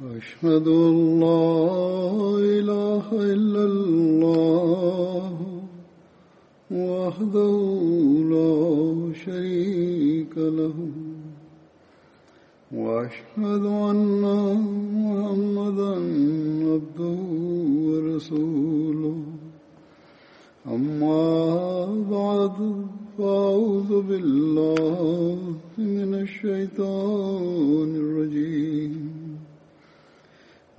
أشهد أن لا إله إلا الله وحده لا شريك له وأشهد أن محمدا عبده ورسوله أما بعد فأعوذ بالله من الشيطان الرجيم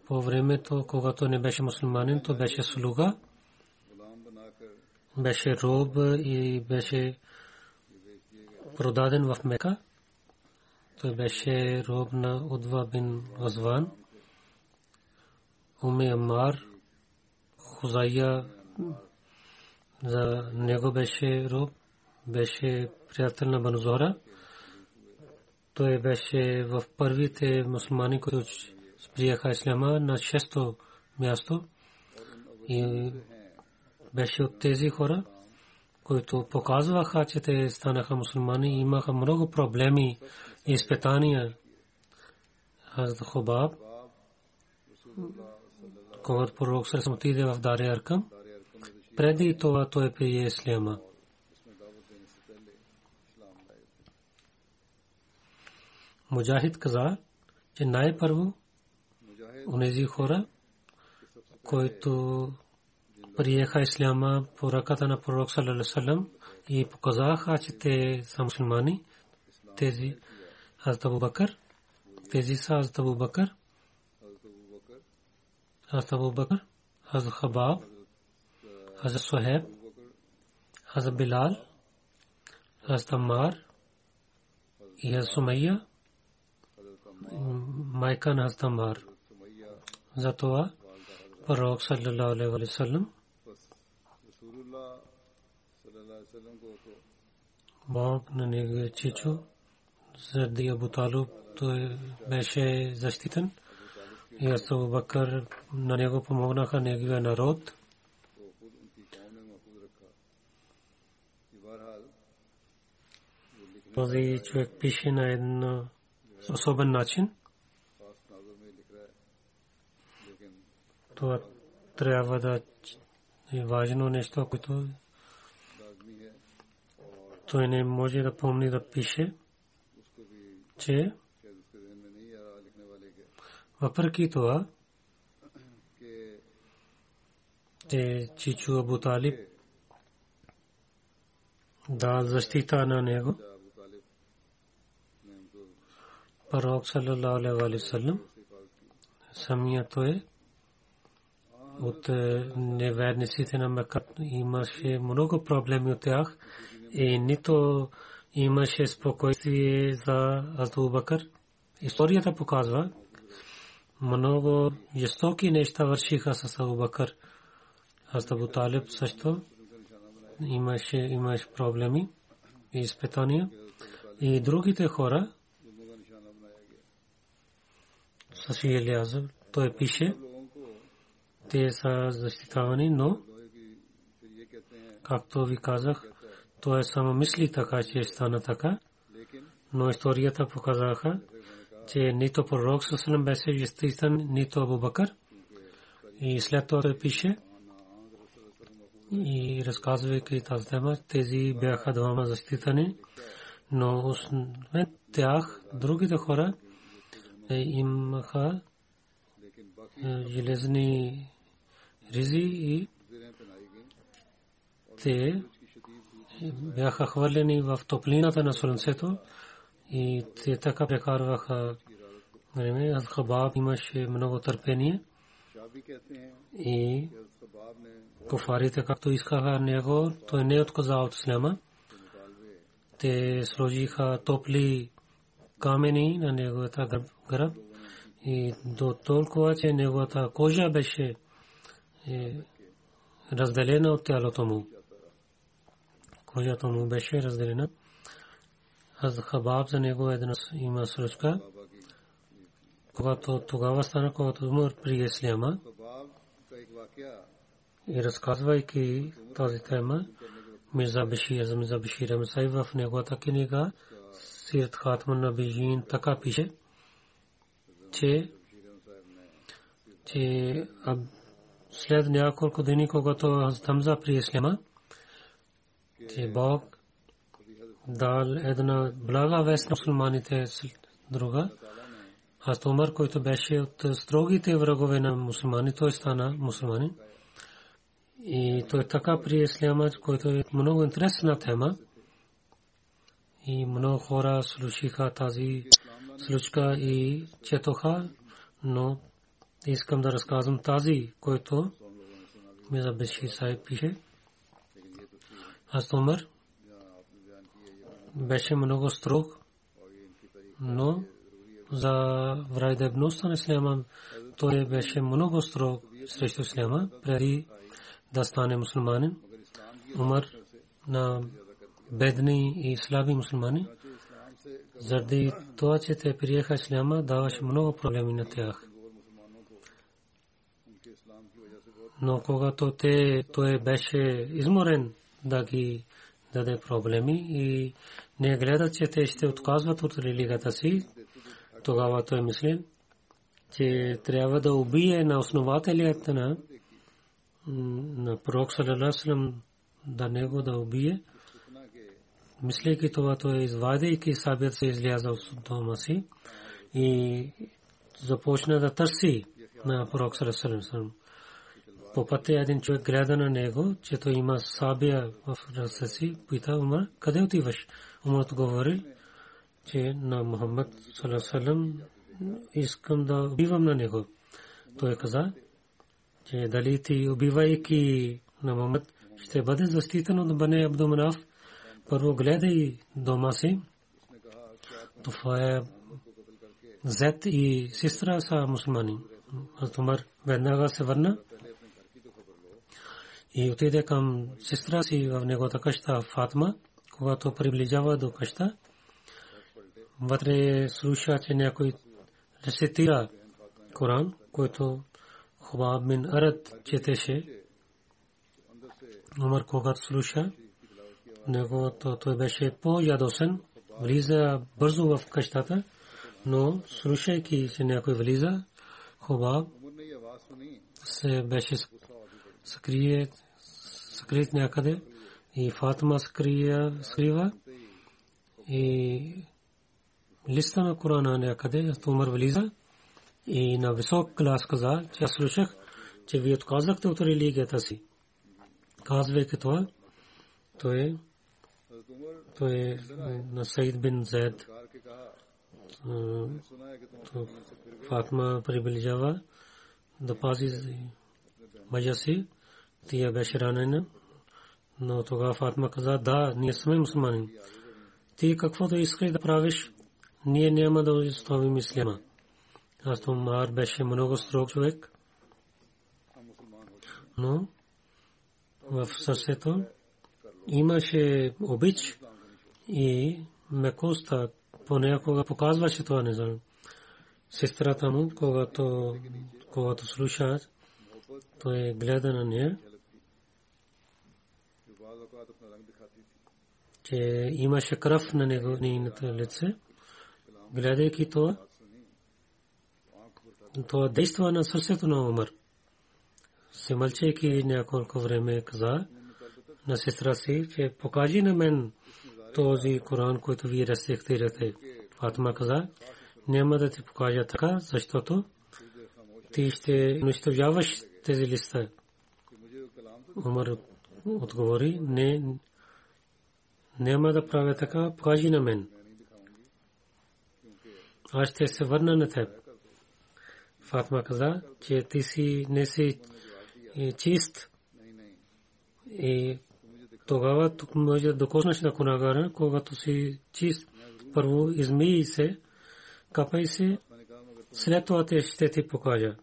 По времето, когато не беше мусулманин, то беше слуга, беше роб и беше продаден в Мека. Той беше роб на Удва бин Узван, Уми Амар, Хузайя, за него беше роб. Беше приятел на Бану Зура. Той беше в първите мусулмани, които приеха исляма на 6-то място и беше от тези хора, които показваха, че те станаха мусулмани и имаха много проблеми и изпитания. Хазрат Хубаб, когато пророк се отиде в Дар Аркам, преди това той прие исляма. Муджахид каза, че най-първо онези хора, които приеха исляма по ръката на пророк саллаллаху алейхи ва саллям и показаха, че те са мусулмани, тези Хазрат Абу Бакър, тези са Хазрат Абу Бакър, Хазрат Хабаб, Хазрат Сухейб, Хазрат Билал, Хазрат Амар и Хазрат Сумайя, майка на Хазрат Амар. Затова пророк саллаллаху алейхи ва саллям бог на него чичо заради Абу Талиб той беше защитен и Хазрат Абу Бакър на него помогнаха неговия народ. Този човек пише на едно особен начин. Това трябва да е важно нещо, което той не може да помни да пише, че въпреки това, че чичо Абу Талиб дал защита на него. Пророк саллаллаху алейхи ва саллям самия той от неведниците на Мека имаше много проблеми от тях и нито имаше спокойствие за Абу Бакър. Историята показва много жестоки неща вършиха с Абу Бакър. Абу Талиб също имаше проблеми изпитания. И другите хора със Илиаз, той пише, те са защитавани, но както ви казах, то е само мисли така, че стана така. Но историята показаха, че нито пророк Сусалем беше изтистан, нито Абу Бакър. И след това той пише и разказвайки тази тема, тези бяха двама защитани, но освен тях, другите хора имаха железни ризи и те бяха хвърлени в топлината на слънцето и те така прекарваха време. Аз Хабаб имаше много търпение и куфарите както искаха него, той не отказа от исляма. Те сложиха топли камъни на неговата гръб и до толкова, че неговата кожа беше разделена от тялото му. Кожата му беше разделена. Аз Хабаб за него една има сръчка. Когато тогава стана, когато умър при исляма, и разказвайки тази тема, Мирза Башир, Мирза Башир Амсай в неговата книга Сират Хатман Набиин така пише, че след няколко дни, когато Хазрат Хамза при исляма, че Бог дал една блага вест на мусулманите, друга. Хазрат Умар, който беше от строгите врагове на мусулмани, той стана мусулманин. И той така при исляма, който е много интересна тема. И много хора слушаха тази случка и четоха, но искам да разказвам тази, който Мирза Башир Саиб пише. Хазрат Умар беше много строг, но за враждебността на исляма той беше много строг срещу исляма преди да стане мусулманин. Умар на бедни и слаби мусулмани, заради това, че те приеха исляма, даваше много проблеми на тях. Но когато той беше изморен да ги даде проблеми и не гледа, че те ще отказват от религията си, тогава той мисли, че трябва да убие на основателите на пророк саллалаху алейхи ва саллям, да него да убие. Мислейки това, той извадейки сабир се изляза от дома си и започна да търси на пророк саллалаху алейхи ва саллям. По пътя един човек гледа на него, че той има сабия в ръце си, пита Умар, къде отиваш? Умар отговори, че на Мухаммад саллалаху алейхи ва саллям искам да убивам на него. Той каза, че дали ти убивайки на Мухаммад ще бъде защитен от Бани Абду Манаф. Първо гледай дома си, това е зет и сестра са мусулмани. Хазрат Умар веднага се върна и отиде към сестра си в неговата къща Фатма. Когато приближава до къща, вътре слуша, че някой рецитира Коран, който Хубаб бин Арад четеше. Умар, когато слуша неговото, той беше по-ядосен, влиза бързо в къщата, но слушайки, че някой влиза, Хубаб се беше скрит някъде и Фатма скрива и листа на Корана някъде. Умар влиза и на висок глас каза, че аз слушах, че ви отказахте от религията си. Казвайки това, той на Саид бин Зед. Фатма приближава да пази мъжа си, тя беше ранена, но тогава Фатма каза, да, ние сме мусулмани, ти каквото искаш да правиш, ние няма да оставим исляма. Хазрат Умар беше много строг човек, но в сърцето имаше обич и мекоста понякога показваше това незамен. Сестрата му, когато слуша, той гледа на нея, че имаше кръв на нейното лице. Гледайки това, това действа на сърцето на Умар. Се мълчайки няколко време каза на сестра си, че покажи на мен този Коран, който вие рецитирате. Фатима каза, няма да ти покажа така, защото ти ще унищожаваш тези листа. Умар отговори, не, няма да правя така, покажи на мен. Аз ще се върна на теб. Фатима каза, че ти си не си чист. И тогава тук може да докоснеш на кунагара, когато си чист. Първо измий се, капай се, след това те ще ти покажа.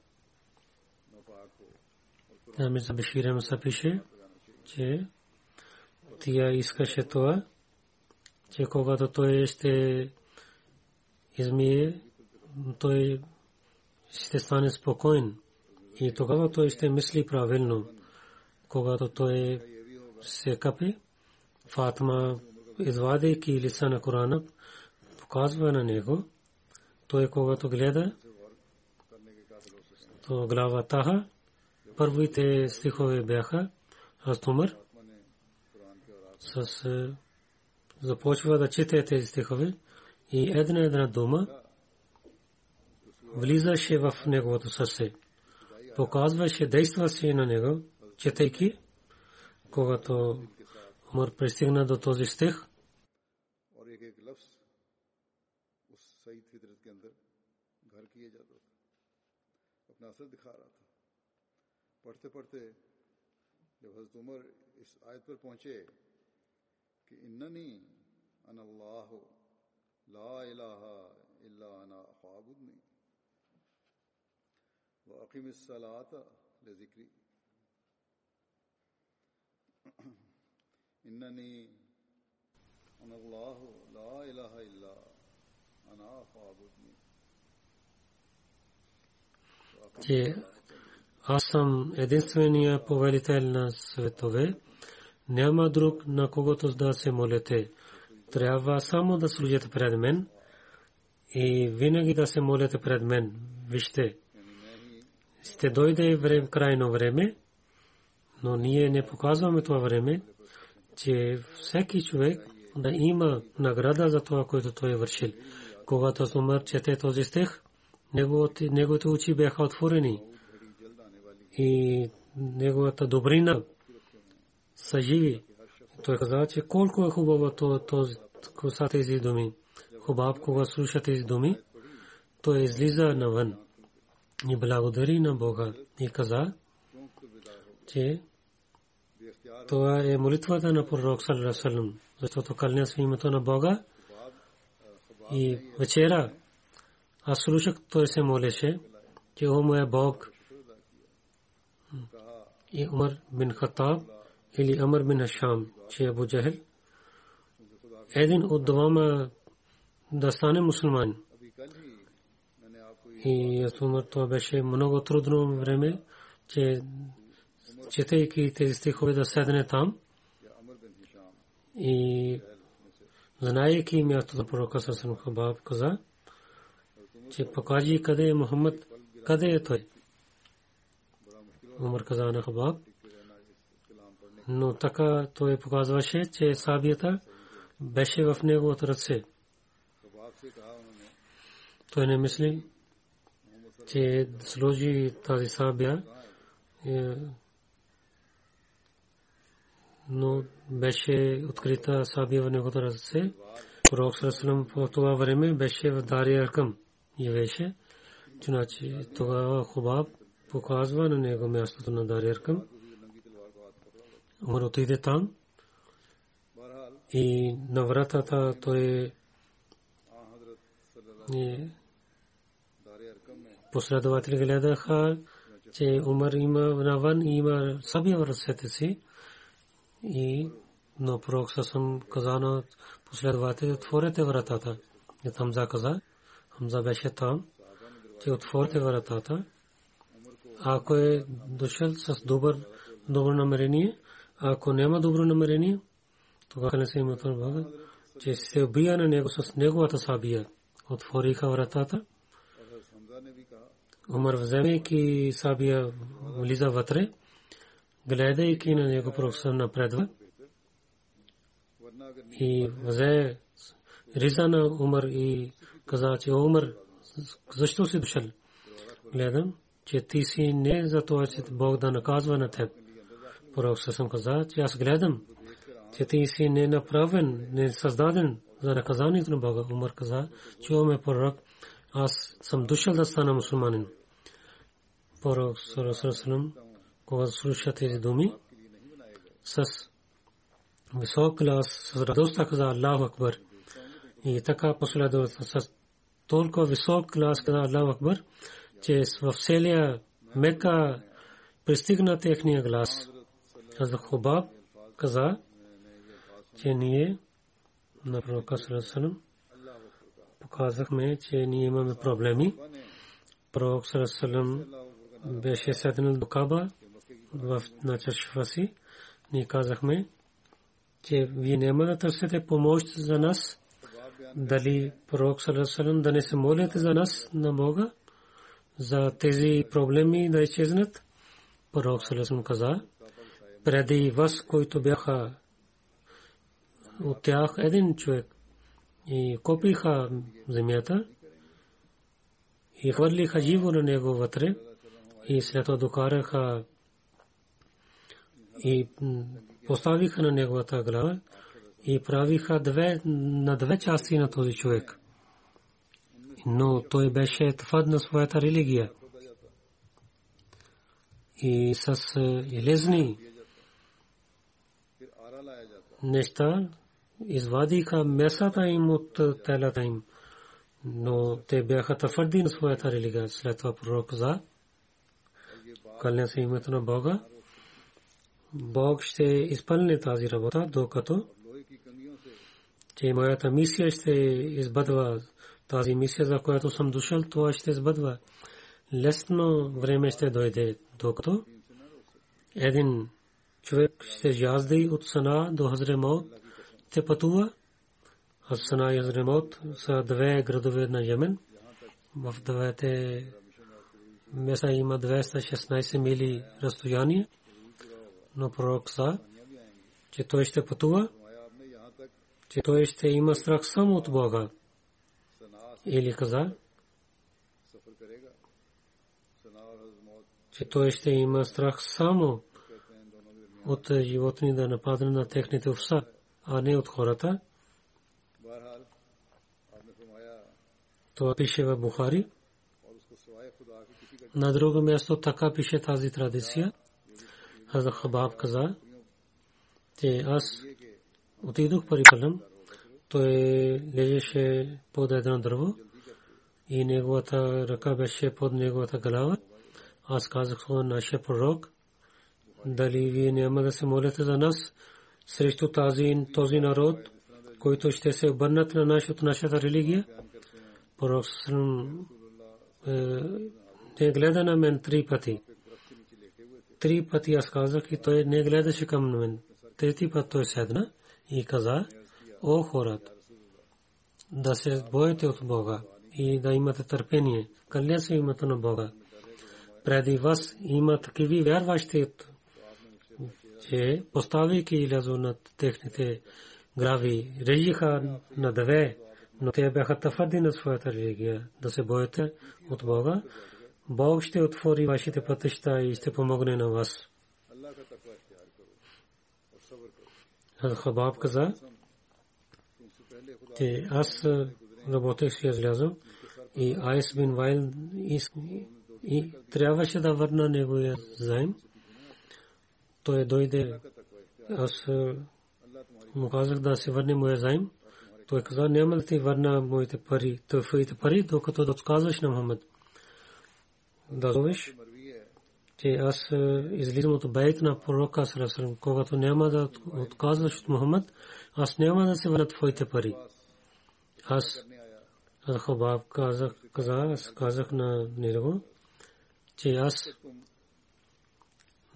Мирза Башир Муса пише, че тя искаше това, че когато той ще измие, той ще стане спокоен. И тогава той ще мисли правилно. Когато той се капе, Фатима, извадейки листа на Корана, показва на него. Той когато гледа, то глава Таха, първите стихове бяха от Умар. Започва да чете тези стихове и една дума влизаше в неговото сърце. Показваше, действаше на него, четейки. Когато Умар пристигна до този стих, لا الہ الا انا فاعبدنی واقم الصلاۃ لذکری اننی انا اللہ لا الہ الا انا فاعبدنی کہ اسم единствения повелител на светове, няма друг на когото да се молите. Трябва само да служите пред мен и винаги да се молите пред мен. Вижте, ще дойде време, крайно време, но ние не показваме това време, че всеки човек да има награда за това, което той е вършил. Когато Умар чете този стих, неговите очи бяха отворени и неговата добрина съживи. Той каза, че колко е хубаво са тези думи. Хубаво, кога слуша тези думи, той излиза навън и благодари на Бога. И каза, че това е молитвата на пророк саллаллаху алейхи ва саллям, защото кълня се в името на Бога. И вечера аз слушах, той се молеше, че о моя Бог. И Умар бин Хаттаб или Амр бин Хашам, че Абу Джахл, един от двама да стане мусулман. И това беше много трудно време, че четейки тези стихове да седне там и знаейки мястото на пророка Сасан Хабаб каза, че покажи къде е Мухаммад, къде е той. Умар каза на Хабаб, но така той показваше, че сабията беше в неговото ръце. Той не мисли, че сложи тази сабия, но беше открита сабия в неговото ръце. Пророк Сърсалам по това време беше в Дария Аркъм и беше. Тогава Хубаб показва на него мястото на Дария Аркъм. Умар отиде там и на вратата той последователи гледаха, че Умар има навън и има сабия в ръцете си и но пророк съсъм каза на последователите: отворете вратата. И Хамза каза, Хамза беше там, че отворете вратата. Ако е дошъл с добро намерение, ако няма добро намерение, тогава не се има това, че се убия на него с неговата сабия. Отвориха вратата. Умар, вземайки сабия, влиза вътре, гледайки на него пророкът напредва и взе риза на Умар и каза, че Умар, защо си дошъл? Гледам, че ти си не за това, че Бог да наказва на теб. Пророкът съм каза, че аз гледам, че ти си не направен, не създаден за наказанието на Бога. Умар каза, че о ме пророк, аз съм дошъл да стана мусулманин. Пророкът съм, когато слуша тези думи, с висок глас, с радостта каза Аллаху Акбар. И така последователно с толкова висок глас каза Аллаху Акбар, че в селия Мека пристигна техния глас. Аз Хубаб каза, че ние на пророка ﷺ показахме, че ние имаме проблеми. Пророк ﷺ беше седнал до Каба на чашафа си. Ние казахме, че вие няма да търсите помощ за нас. Дали пророк ﷺ да не се молите за нас на Бога, за тези проблеми да изчезнат. Пророк ﷺ каза, преди вас, които бяха от тях един човек и копиха земята и хвърлиха живо на него вътре и след това докараха и поставиха на неговата глава и правиха на две части на този човек. Но той беше твърд на своята религия. И с лезни неща извадиха месата им от телата им. Но те бяха твърди на своята религия. След това пророк каза, кълня се името на Бога, Бог ще изпълни тази работа, докато че моята мисия ще избъдва. Тази мисия, за която съм дошъл, това ще избъдва. Лесно време ще дойде, докато един човек ще язди от Сана до Хазремот, ще пътува. От Сана и Хазремот са две градове на Йемен. В двете места има 216 мили разстояние. Но пророк са, че той ще пътува, че той ще има страх само от Бога. Или каза, че той ще има страх само от животни да нападне на техните овца, а не от хората. Това пише в Бухари. На друго място така пише тази традиция. Хазрат Хабаб каза, че аз отидох при Калам. Той лежеше под едно дърво и неговата ръка беше под неговата глава. Аз казах на нашия пророк, дали вие няма да се молите за нас срещу този народ, който ще се обърнат на нашата религия. Пророк не гледа на мен три пъти. Три пъти аз казах и той не гледаше към мен. Трети път той седна и каза, о хората, да се боите от Бога и да имате търпение. Кълня се името на Бога. Преди вас има такива вярващи, че поставяйки лязо над техните глави, режиха на две, но те бяха твърди на своята религия. Да се боите от Бога. Бог ще отвори вашите пътища и ще помогне на вас. Хабаб каза, че аз работех с излязъм и Айс бин Вайл и трябваше да върна неговия заем. Той дойде, аз му казах да се върне моя заем. Той каза, няма да ти върна моите пари, твоите пари, докато да отказваш на Мухамед. Да зовеш, че аз излизам от бейт на пророка ﷺ, когато няма да отказваш от Мухаммед, аз няма да се върна твоите пари. Аз Хубаб казах на него, че аз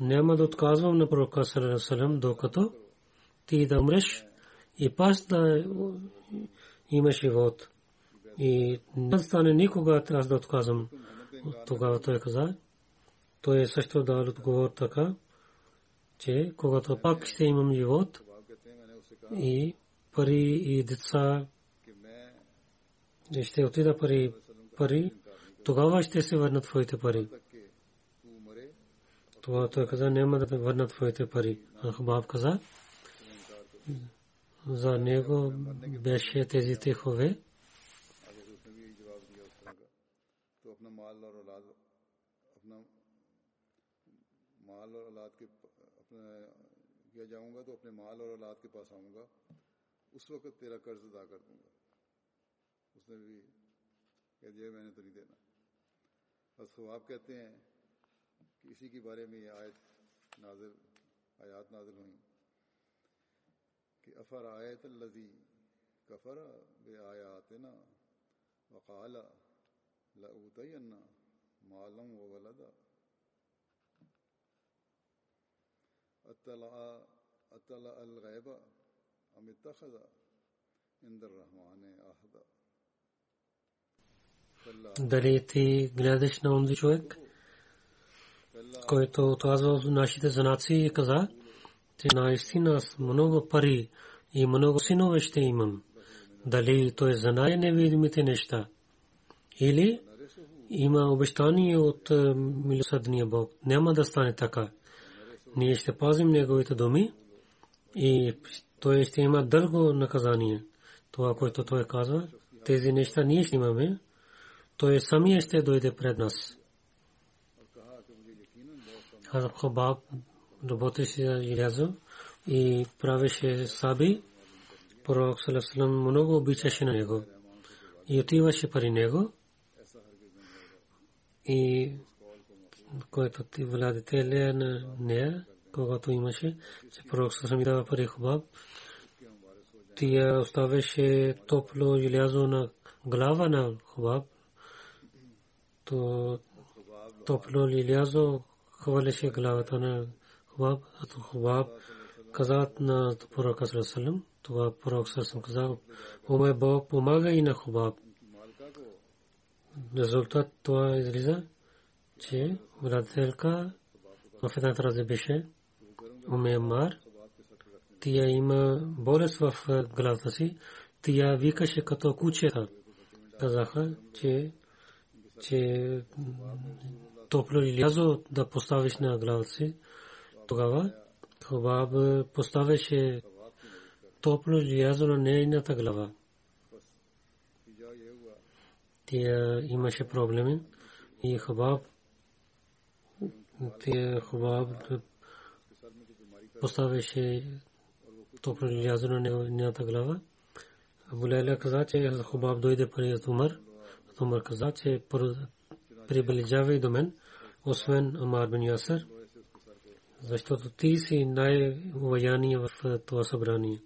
няма да отказвам на пророка ﷺ, докато ти да умреш и пас да имаш живот. И не стане никога аз да отказвам. Тогава той каза, той е също дал отговор така, че когато пак ще имам живот и пари и деца, ще отида пари, тогава ще се върнат твоите пари. Това той каза, няма да върнат твоите пари. Ахбаб каза, за него беше тези тихове. جاؤں گا تو اپنے مال اور اولاد کے پاس آؤں گا اس وقت تیرا قرض ادا کر دوں گا اس نے بھی کہہ دیا میں نے تو نہیں دینا بس خواب کہتے ہیں کہ اسی کے بارے میں یہ آیات نازل ہوئیں کہ افرایت الذی کفر بآیاتنا وقال لأوتین مالا وولدا اطلع الغیب ام اتخذ عند الرحمن عہدا дали ти гледаш на онзи човек, който отказва нашите знаци и каза, че наистина много пари и много синове ще имам. Дали той знае невидимите неща или има обещание от милосърдния Бог? Няма да стане така. Ние ще пазим неговите думи и той ще има дълго наказание. Това, което той казва, тези неща ние ще имаме, той самия ще дойде пред нас. Хазар Хубаб работеше желязо и правеше саби. Пророк ﷺ много обичаше на него и отиваше при него. И който ти владетеля на нея, когато имаше, че пророк ﷺ дава пари Хубаб, тя оставеше топло желязо на глава на Хубаб. То топло желязо хвалеше главата на Хубаб, а то Хубаб каза на пророк ﷺ, това пророк ﷺ каза, о мой Бог, помагай на Хубаб. Резултат това излиза, че владетелка на фитната разебеше умемар. Тия има болест в главата си. Тия викаше като кучета. Казаха, че топло лязо да поставиш на главата си. Тогава Хубаб поставеше топло лязо на нейната глава. Тия имаше проблеми и Хубаб поставяше топло лязо на нейната глава. Абу Лейла каза, че Хубаб дойде при Умар. Умар каза, че приближавай до мен, освен Амар бин Ясир, защото ти си най-уважаният в това събрание.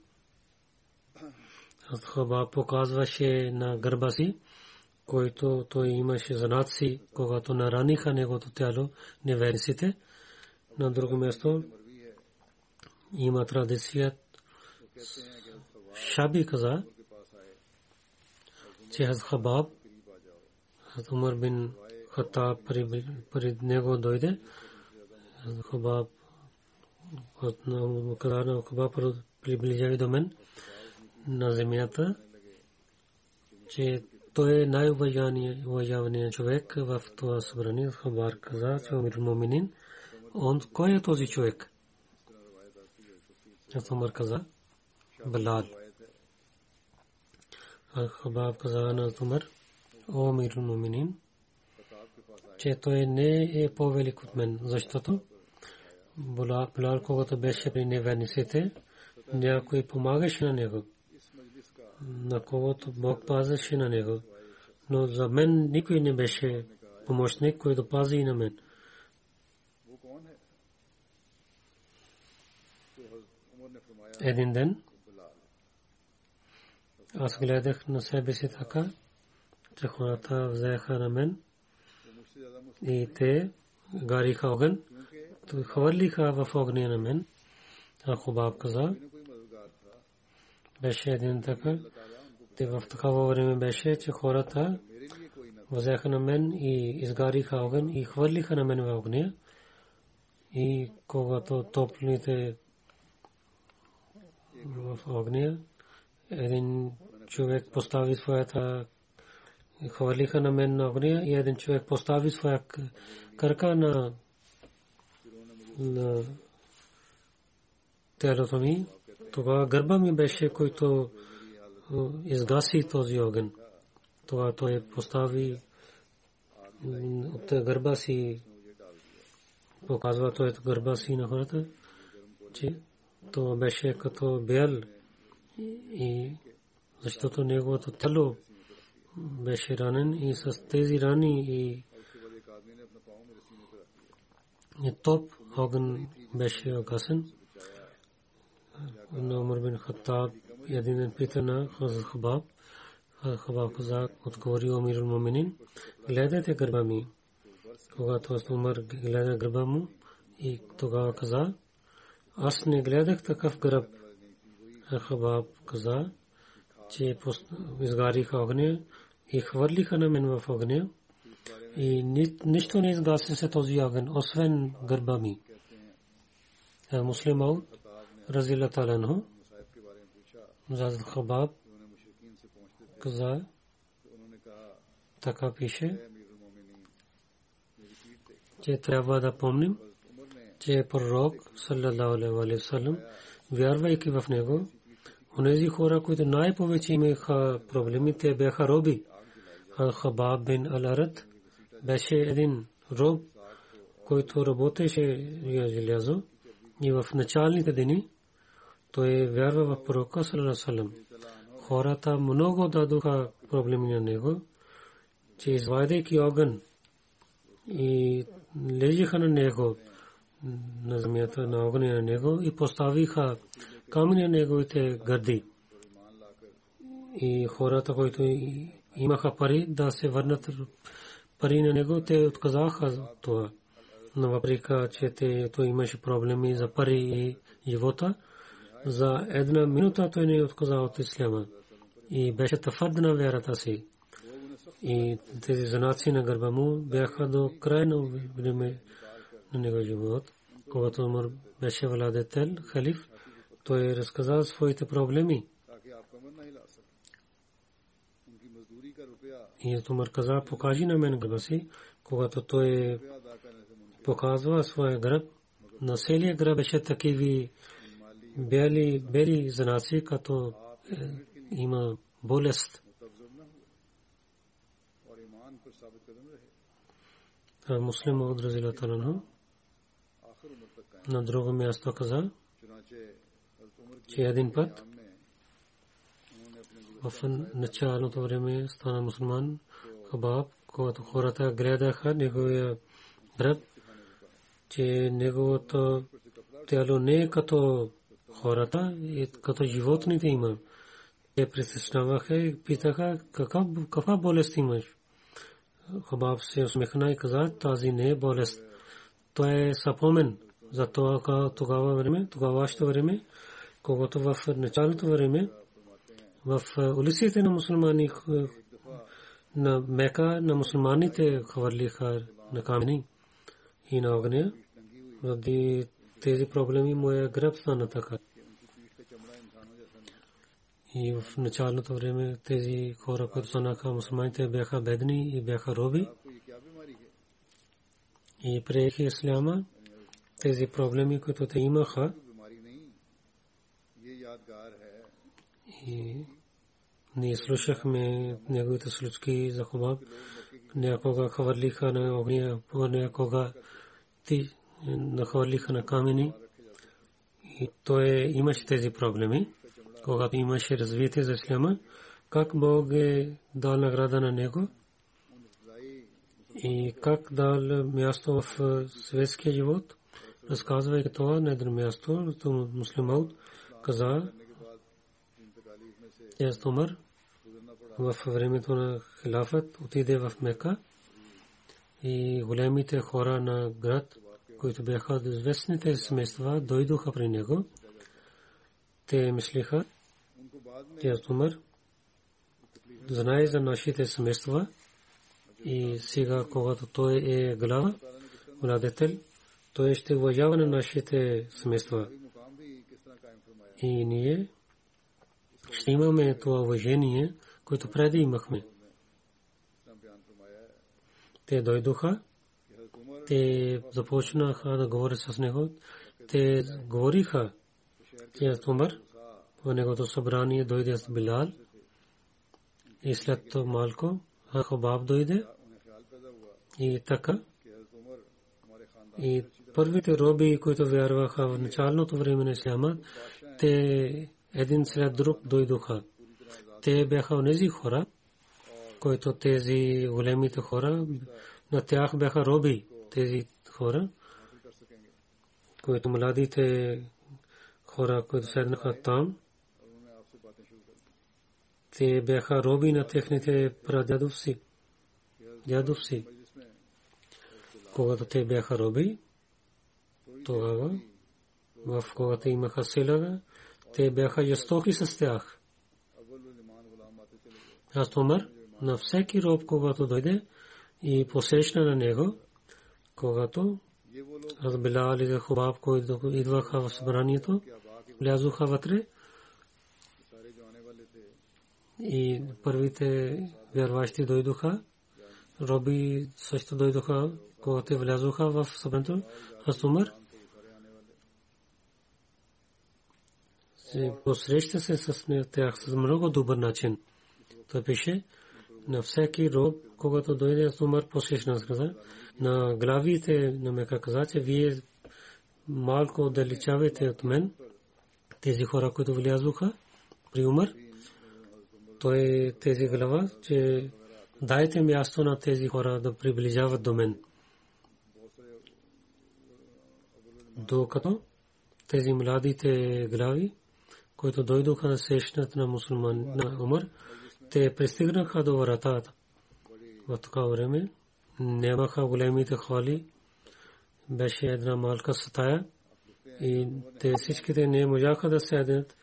Хубаб показваше на гърба си, който той имаше знаци, когато нараниха негото тяло неверниците. На друго място има традиция. Шаби каза, че Хубаб, Умар бин Хаттаб пред него дойде. Хубаб каза на Хубаб, приближай до мен на земята, че той е най-уважаваният човек в това събрание. Хубар каза, че Умир Моминин, кой е този човек? Умар каза, Белал. Хубар каза на Умар, о Умир Моминин, че той не е по-велик от мен, защото Белал, когато беше при неверниците, някой помагаше на него, на когото Бог пазеше на него. Но за мен никой не беше помощник, който пази на мен. един ден. Аз гледах на себе си така, че хората взеха на мен и те гариха огън, хвърлиха в огня на мен. Хубав каза, беше един така, те в такава време беше, че хората взеха на мен и изгариха огън и хвърлиха на мен в огня. И когато топлите в огня, един човек постави своята, хвърлиха на мен на огня и един човек постави своя кърка на телото ми. Това гърба ми беше, който изгаси този огън. Това той постави от гърба си, показва той от гърба си на хората, че това беше като бял, и защото неговото тело беше ранен и с тези рани и топ огън беше огасен. Умар бин Хаттаб един ден пита на Хазрат Хубаб. Хубаб каза, отговори Умирул Муминин, гледайте гърба ми. Когато Умар гледа гърба му и тогава каза, аз не гледах такъв гръб. Хубаб каза, че изгариха огня и хвърлиха на мен в огня и нищо не изгаси се този огън, освен гърба ми. Муслим Ауд رضی اللہ تعالیٰ عنہ حضرت خباب قضاء تکا پیشے چے ترابہ دا پومنیم چے پر روک صلی اللہ علیہ وسلم ویاروائی کی وفنے کو انہیزی خورا کوئی تو نائے پوچھی میں پروبلمی تے بے خا روبی خباب بن الارد بیشے ادن روب کوئی تو ربوتے شے یا جلیازو. И в началните дни той вярва в пророка саллалаху алейхи ва саллям. Хората много дадоха проблеми на него, че извадейки огън и лежиха на него, на земята, на огъня на него и поставиха камъни на неговите гърди. И хората, които имаха пари да се върнат пари на него, те отказаха това. Но въпреки, че той имаше проблеми за пари и живота, за една минута той не отказа от исляма. И беше твърд на вярата си. И тези знаци на гърба му бяха до края на време на него живот. Когато Умар беше владетел, халиф, той разказа своите проблеми. И Умар каза, покажи на мен гърба си. Когато той показва своя гръб, на целия гръб беше такиви бели знаци, като има болест. Муслим Ауд разияллаху таала анху на друго място каза, че един път в началото време стана мусулман Хубаб, когато хората гледаха неговия гръб, че неговото тяло не е като хората, е като животните има. Те притесняваха и питаха, каква болест имаш? Хубаб се усмихна и каза, тази не е болест. Това е съпомен за тогавашното време, когато в началото време, в улиците на мусулмани, на Мека, на мусулманите хвърлиха на камъни и на огня. Заради тези проблеми моя гръб стана така. И в началното време тези хора, които станаха мусулманите, бяха бедни и бяха роби. И приеха исляма, тези проблеми, които те имаха, и ние слушахме неговите случки за Хубаб. Някога хвърлиха на огня, понякога ти нахвърлиха на камъни. И той имаше тези проблеми. Когато имаше развитие за исляма, как Бог е дал награда на него и как дал място в светския живот, разказвайки това на едно място, то Муслим Ауд каза, че Умар в времето на хилафът отиде в Мека и големите хора на град, които бяха от известните семейства, дойдоха при него. Те мислиха, че Умар знае за нашите семейства и сега, когато той е глава, владетел, той ще уважава на нашите семейства. И ние ще имаме това уважение, което преди имахме. Те дойдоха, те започнаха да говорят с него, те говориха, че Умар в негото събрание дойде с Билал и след малко Хубаб дойде и така. И първите роби, които вярваха в началното време на Исляма, те един след друг дойдоха. Те бяха онези хора, които тези големите хора, на тях бяха роби, тези хора, които младите хора, които седнаха там, те бяха роби на техните прадядовци, дядовци. Когато те бяха роби, тогава, в когато имаха сила, те бяха жестоки с тях. Аз Умар на всеки роб, когато дойде и посещна на него, когато аз Билал и Хубаб, които идваха в събранието, влязоха вътре и първите вярващи дойдоха, роби също дойдоха. Когато влязоха в събранието, аз Умар посреща се с тях с много добър начин. Той пише, на всеки роб, когато дойде аз Умар посрещна, каза, на главите на Мека каза, че вие малко отдалечавате от мен тези хора, които влязоха при Умар. Той тези глава, че дайте място на тези хора да приближават до мен. Докато тези младите глави, които дойдоха на срещната на мусулман на Умар, те пристигнаха до вратата. В това време нямаха големите хали, беше една малка стая и те всичките не можаха да седнат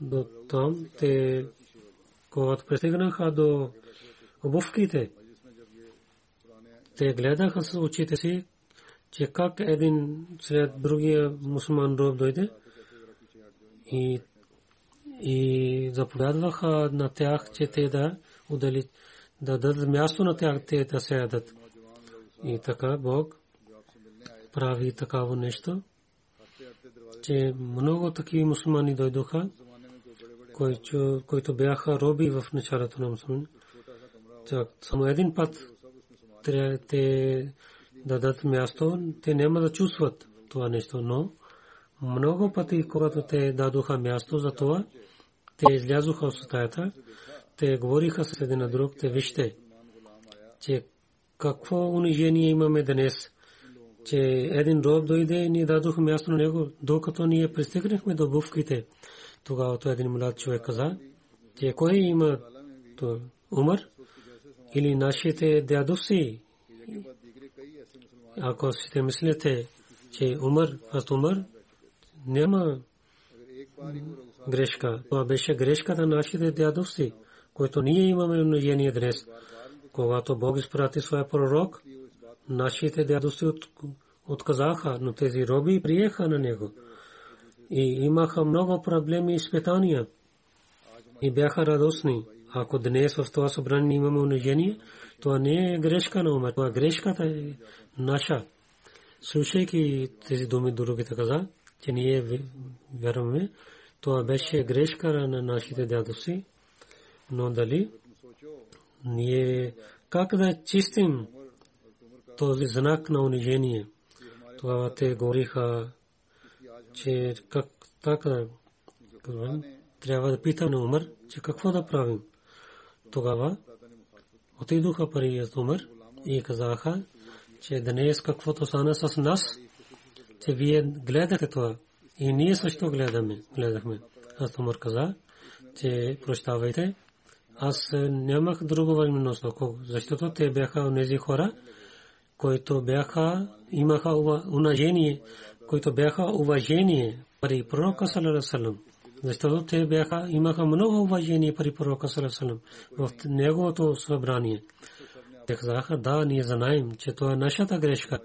до там. Те, когато пристигнаха до обувките, те гледаха с очите си, че как един след другия мусулман роб дойде и заповядваха на тях, че те да удалят, да дадат място на тях, те да седат. И така Бог прави такаво нещо, че много такива мусулмани дойдоха, които бяха роби в началото на мусулмани. Само един път те дадат място, те няма да чувстват това нещо, но много пъти, когато те дадоха място за това, те излязоха от стаята, те говориха с един на друг, те вижте, че какво унижение имаме днес, че един роб дойде и ни дадоха място на него, докато ние пристигнахме до обувките. Тогава един млад човек каза, че кой има Умар или нашите дядовци? Ако сте мислите, че Умар, аз Умар, няма грешка. Това беше грешката на нашите дядовци, които ние имаме унижение днес. Когато Бог изпрати своя пророк, нашите дядовци отказаха, но тези роби приеха на него. И имаха много проблеми и изпитания. И бяха радостни. Ако днес в това събрание имаме унижение, това не е грешка на Умар, това грешката е наша. Слушайки тези думи, другите каза, че ние вярваме, това беше грешка на нашите дядовци, но дали ние как да чистим този знак на унижение? Това те говориха, че как така трябва да питаме Умар, че какво да правим. Тогава отидоха при Умар и казаха, че днес каквото стана с нас, че вие гледате това И ние също гледахме. Аз Умар каза, че прощавайте. Аз нямах друго възможност, защото те бяха онези хора, които имаха унажение, които бяха уважение при пророка саллаллаху алейхи ва саллям. Защото те имаха много уважение при пророка саллаллаху алейхи ва саллям в неговото събрание. Те казаха, да, ние знаем, че това е нашата грешка.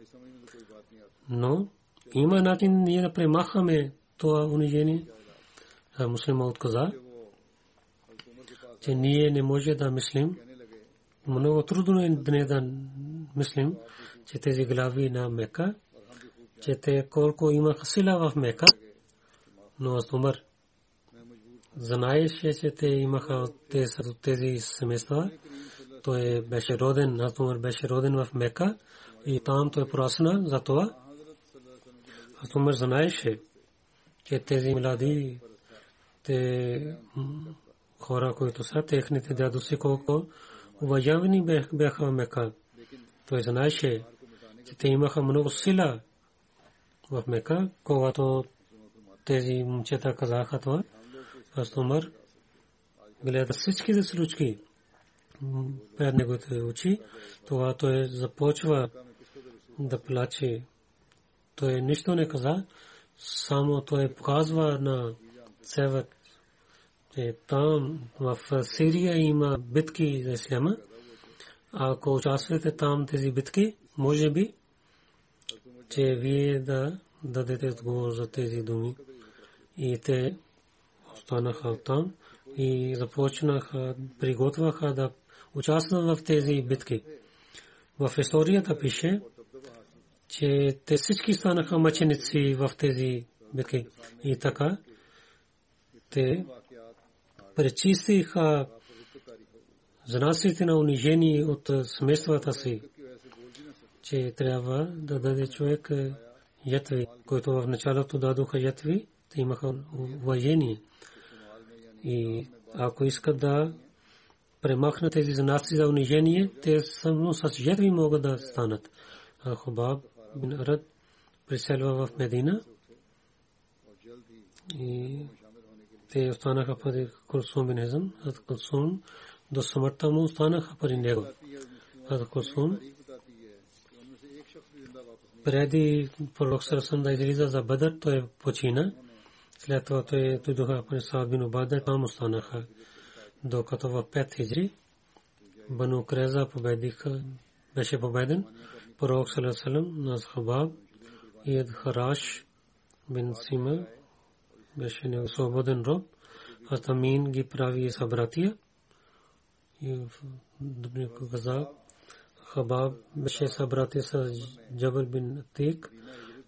Но има начин ние да премахаме това унижение. А муслима отказа, че ние не може да мислим. Много трудно е да мислим, че тези глави на Мека, че те колко имаха сила в Мека, но аз Умар знаеше, че те имаха тези семейства. Той беше роден, аз Умар беше роден в Мека и там той порасна, за това аз Умар знаеше, че тези млади те хора, които са техните дядоси, колко уважавани бяха в Мека. Той знаеше, че те имаха много сила в Мека. Когато тези момчета казаха това, аз Умар гледа всичките случки пред неговите очи. Това той започва да плаче. Той нищо не каза, само той показва на север. Там в Сирия има битки за исляма. Ако участвате там тези битки, може би, че вие да дадете отговор за тези думи. И те останаха там и започнаха, приготвяха да участват в тези битки. В историята пише, че те всички станаха мъченици в тези битки. И така, те пречистиха знаците на унижение от семействата си, че трябва да даде човек ятви, който в началото дадоха ятви, те имаха уважение. И ако искат да премахнат тези знаци за унижение, те само с ятви могат да станат. Хубаб бин Арад преселва в Медина и те останаха при Кулсум бин Хизъм. Аз Кулсум до смъртта му останаха при него. Аз Кулсум преди пророк Сърсън да излиза за Бадър, той почина. След това той дойдоха при Саад бин Убада, там останаха. Докато в 5 хиджри Бану Креза беше победен. Пророк Сърсън на Хабаб и Хараш бин Сима беше не свободен роб. Атамин ги прави събратия. И другото каза, Хабаб беше събратия с Джабър бин Атик.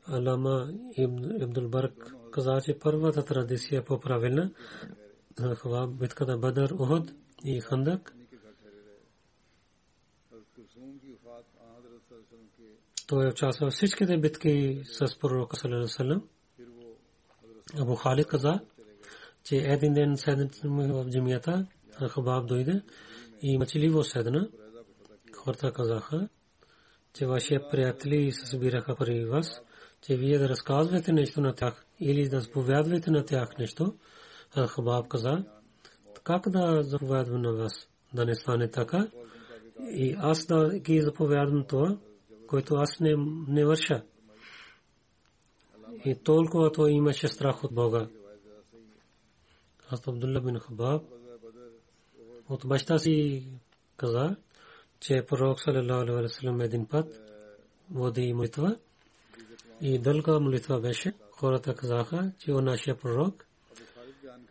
Алама Ибн Абдулбарк каза, че първата традиция по-правилна. Хабаб битката Бадър, Ухуд и Хандак. Той участва в всичките битки с пророка саллаллаху алейхи ва саллям. Абу Халид каза, че един ден седнахме в джамията, Хабаб дойде и мълчаливо седна. Хората казаха, че ваши приятели се събираха при вас, че вие да разказвате нещо на тях или да заповядвате на тях нещо. Хабаб каза, как да заповядвам на вас, да не стане така и аз да ги заповядвам това, което аз не върша. И толкова той имаше страх от Бога. Аз Абдулла бин Хабаб от баща си каза, че пророк саллаллаху алейхи ва саллям един път води молитва и дълга молитва беше. Хората казаха, че о нашия пророк,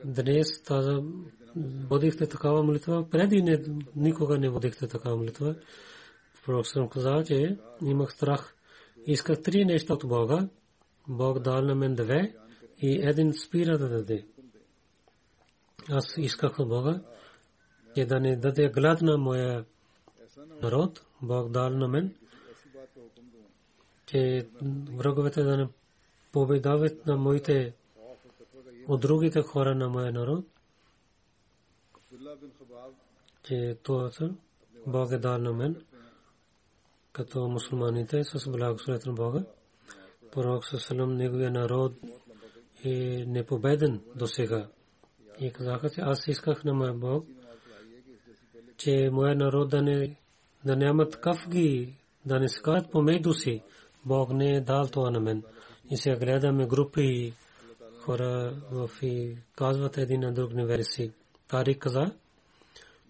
днес водихте такава молитва, преди никога не водихте такава молитва. Пророк саллаллаху алейхи ва саллям каза, че имах страх, исках три неща от Бога. Бог дал на мен две и един спира да даде. Аз исках от Бога, че да не даде глад на моя народ. Бог дал на мен, че враговете да не победават на моите от другите хора на моя народ. Че това Бог е дал на мен, като мусулманите с благословението на Бога. Пророк саллаллаху алейхи ва саллям неговия народ е непобеден досега. И казаха, че аз исках на моя Бог, че моя народ да нямат кафги, да не скарат помежду си. Бог не е дал това на мен. И сега гледаме групи хора и казват един на друг неверси. Тарик каза,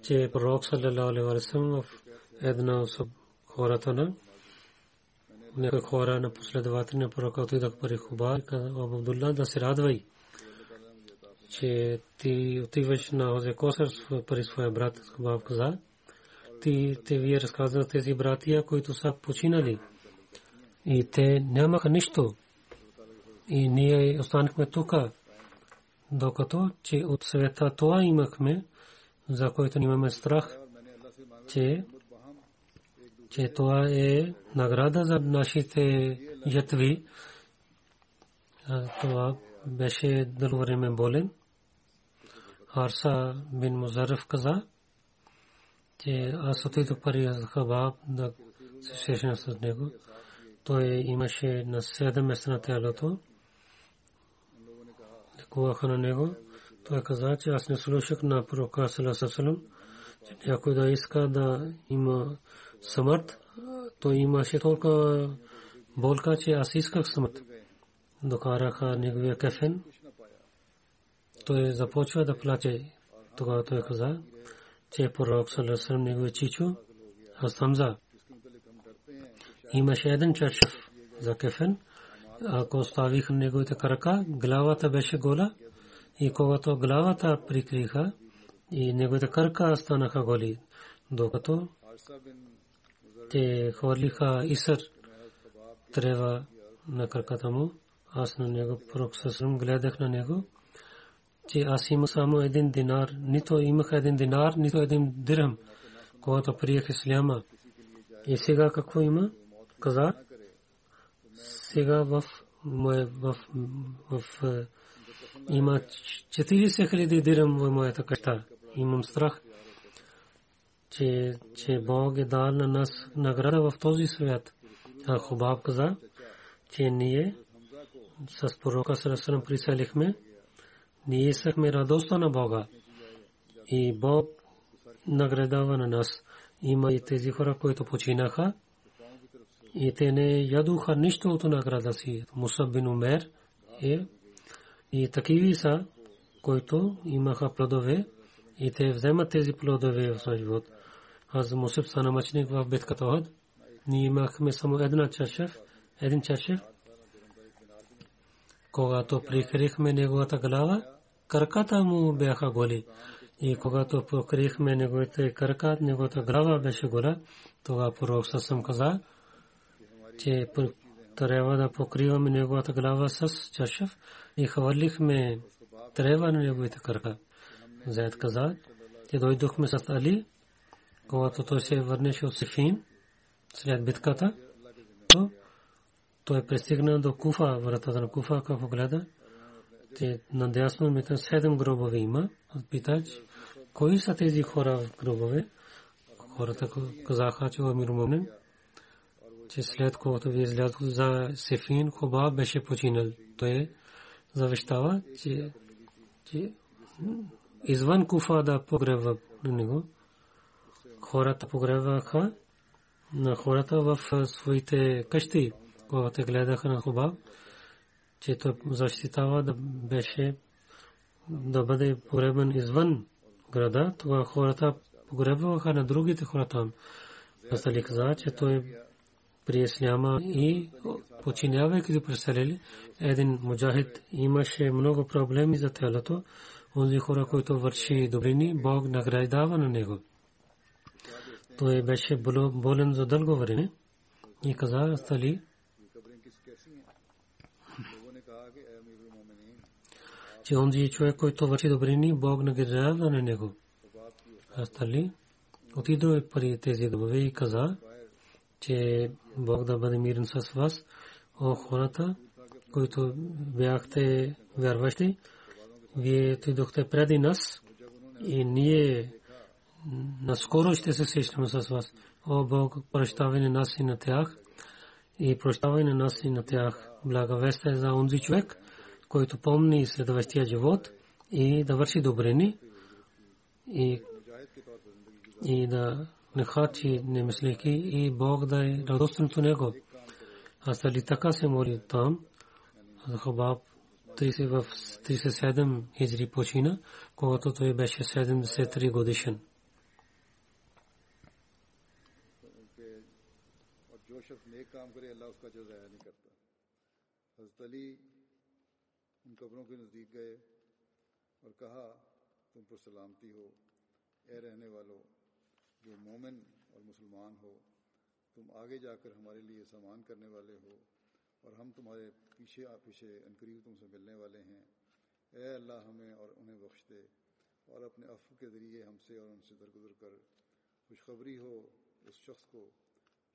че пророк салалаху алейхи ва саллям в една от хората на някои хора на последователи на пророка отидах при Хуба и каза, Абдулла, да се радвай, че ти отиваш на Хозе Косър при своя брат Хуба каза. Те вие разказват тези братия, които са починали. И те нямаха нищо. И ние останахме тук, докато че от света това имахме, за който имаме страх, че това е награда за нашите жертви. Това беше дълго време болен. Харса бин Музариф каза, че аз отидох при Хабаб да се срещна с него. Той имаше на 7 месеца на тялото. Лекуваха на него. Той каза, че аз не слушах на пророка салалаху алейхи ва саллям, че някой да иска да има смърт. Той имаше толкова болка, че аз исках смърт. Докараха неговия кафен. Той започва да плаче. Тогава той каза, че пророк салалаху алейхи ва саллям неговия чичо Хамза имаше един чаршаф за кафен. Ако оставиха неговите крака, главата беше гола. И когато главата прикриха, и неговите крака станаха голи. Докато те хвърлиха исър трева на краката му, аз на него пророк съсрам гледах на него, че аз имах само един динар, нито имах един динар, нито един дирхам, когато приех исляма. И сега какво има? Каза, сега в има 40 хиляди дирхам в моята къща. Имам страх, че Бог е дал на нас награда в този свят. А Хубаб каза, че ние с пророка салам приселихме, ние искахме радостта на Бога. И Бог наградава на нас. Има и тези хора, които починаха, и те не ядуха нищо от награда си. Мусаб бин Умер е и такива са, които имаха плодове, и те вземат тези плодове в своя живот. Аз Мусаб стана мъченик в битката Ухуд. Ние имахме само един чашев. Когато прикрихме неговата глава, краката му бяха голи. И когато покрихме неговите крака, неговата глава беше гола. Тогава пророк съсъм каза, че трябва да покриваме неговата глава с чашев и хвърлихме трева на неговите крака. Заед каза, че дойдохме с Али, когато той се върнеше от Сифин след битката. Той пристигна до Куфа, вратата на Куфа, какво гледа. Те надясно ми там 7 гробове има. Питач, кои са тези хора в гробове? Хората казаха, че Амир Мумин, че след когато ви излязох за Сифин, Хуба беше починал. Той завещава, че извън Куфа да погреба него. Хората погребаха на хората в своите къщи, когато гледаха на Хуба, че той защитава да бъде погребан извън града. Това хората погребваха на другите хора там. Мастали каза, че той при исляма и починявайки да преселили. Един муджахид имаше много проблеми за тялото. Онзи хора, които върши добрини, Бог награждава на него. Той беше болен за дълго време и каза, Мастали, че онзи човек, който върши добрини, Бог награждава на него. Астали отидох при тези гробове и каза, че Бог да бъде мирен с вас, о хората, които бяхте вярващи. Вие отидохте преди нас и ние наскоро ще се срещнем с вас. О Бог, прощавай на нас и на тях. Благовест е за онзи човек, който помни следващия живот и да върши добрини и да не хачи, не мислейки, и Бог да е радостен до него. Аз дали така се моли там, Хабаб 37 хиджри почина, когато той беше 73 годишен. جو مومن اور مسلمان ہو تم آگے جا کر ہمارے لیے سامان کرنے والے ہو اور ہم تمہارے پیچھے انقریب تم سے ملنے والے ہیں. اے اللہ ہمیں اور انہیں بخش دے اور اپنے عفو کے ذریعے ہم سے اور ان سے درگزر کر. خوشخبری ہو اس شخص کو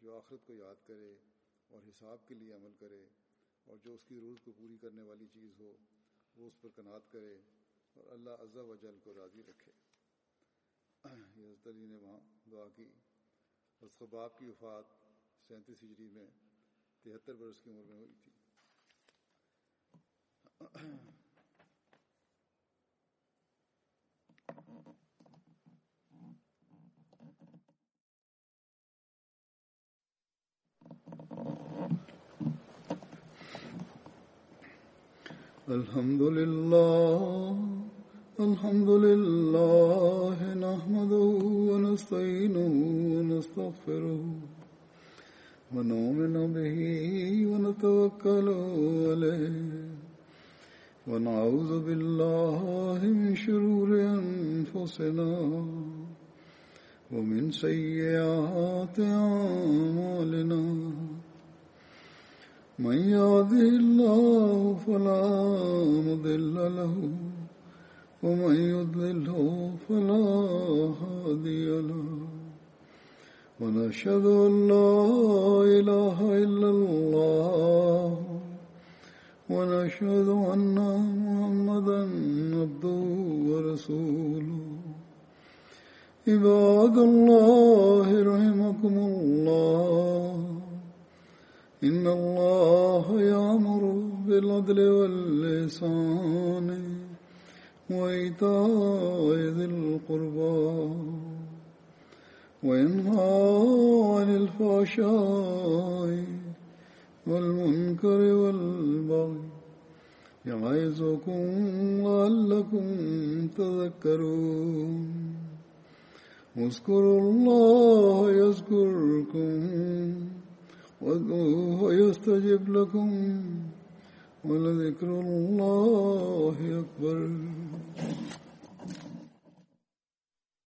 جو آخرت کو یاد کرے اور حساب کے لیے عمل کرے اور جو اس کی روح کو پوری کرنے والی چیز ہو وہ اس پر قناعت کرے اور اللہ عز و جل کو راضی رکھے. حضرت علی نے وہاں دعا کی. حضرت خباب کی وفات 37 ہجری میں 73 برس کی عمر میں ہوئی تھی. الحمدللہ الحمد لله نحمده ونستعينه ونستغفره ونؤمن به ونتوكل عليه ونعوذ بالله من شرور أنفسنا ومن سيئات أعمالنا من يهده الله فلا مضل له ومن يضلله فلا هادي له ونشهد أن لا إله إلا الله ونشهد أن محمدا عبده ورسوله. عباد الله رحمكم الله إن الله يأمر بالعدل والإحسان وإيتاء ذي القربى وينهى عن الفحشاء والمنكر والبغي يعظكم لعلكم تذكرون. اذكروا الله يذكركم وادعوه يستجب لكم ولذكر الله أكبر.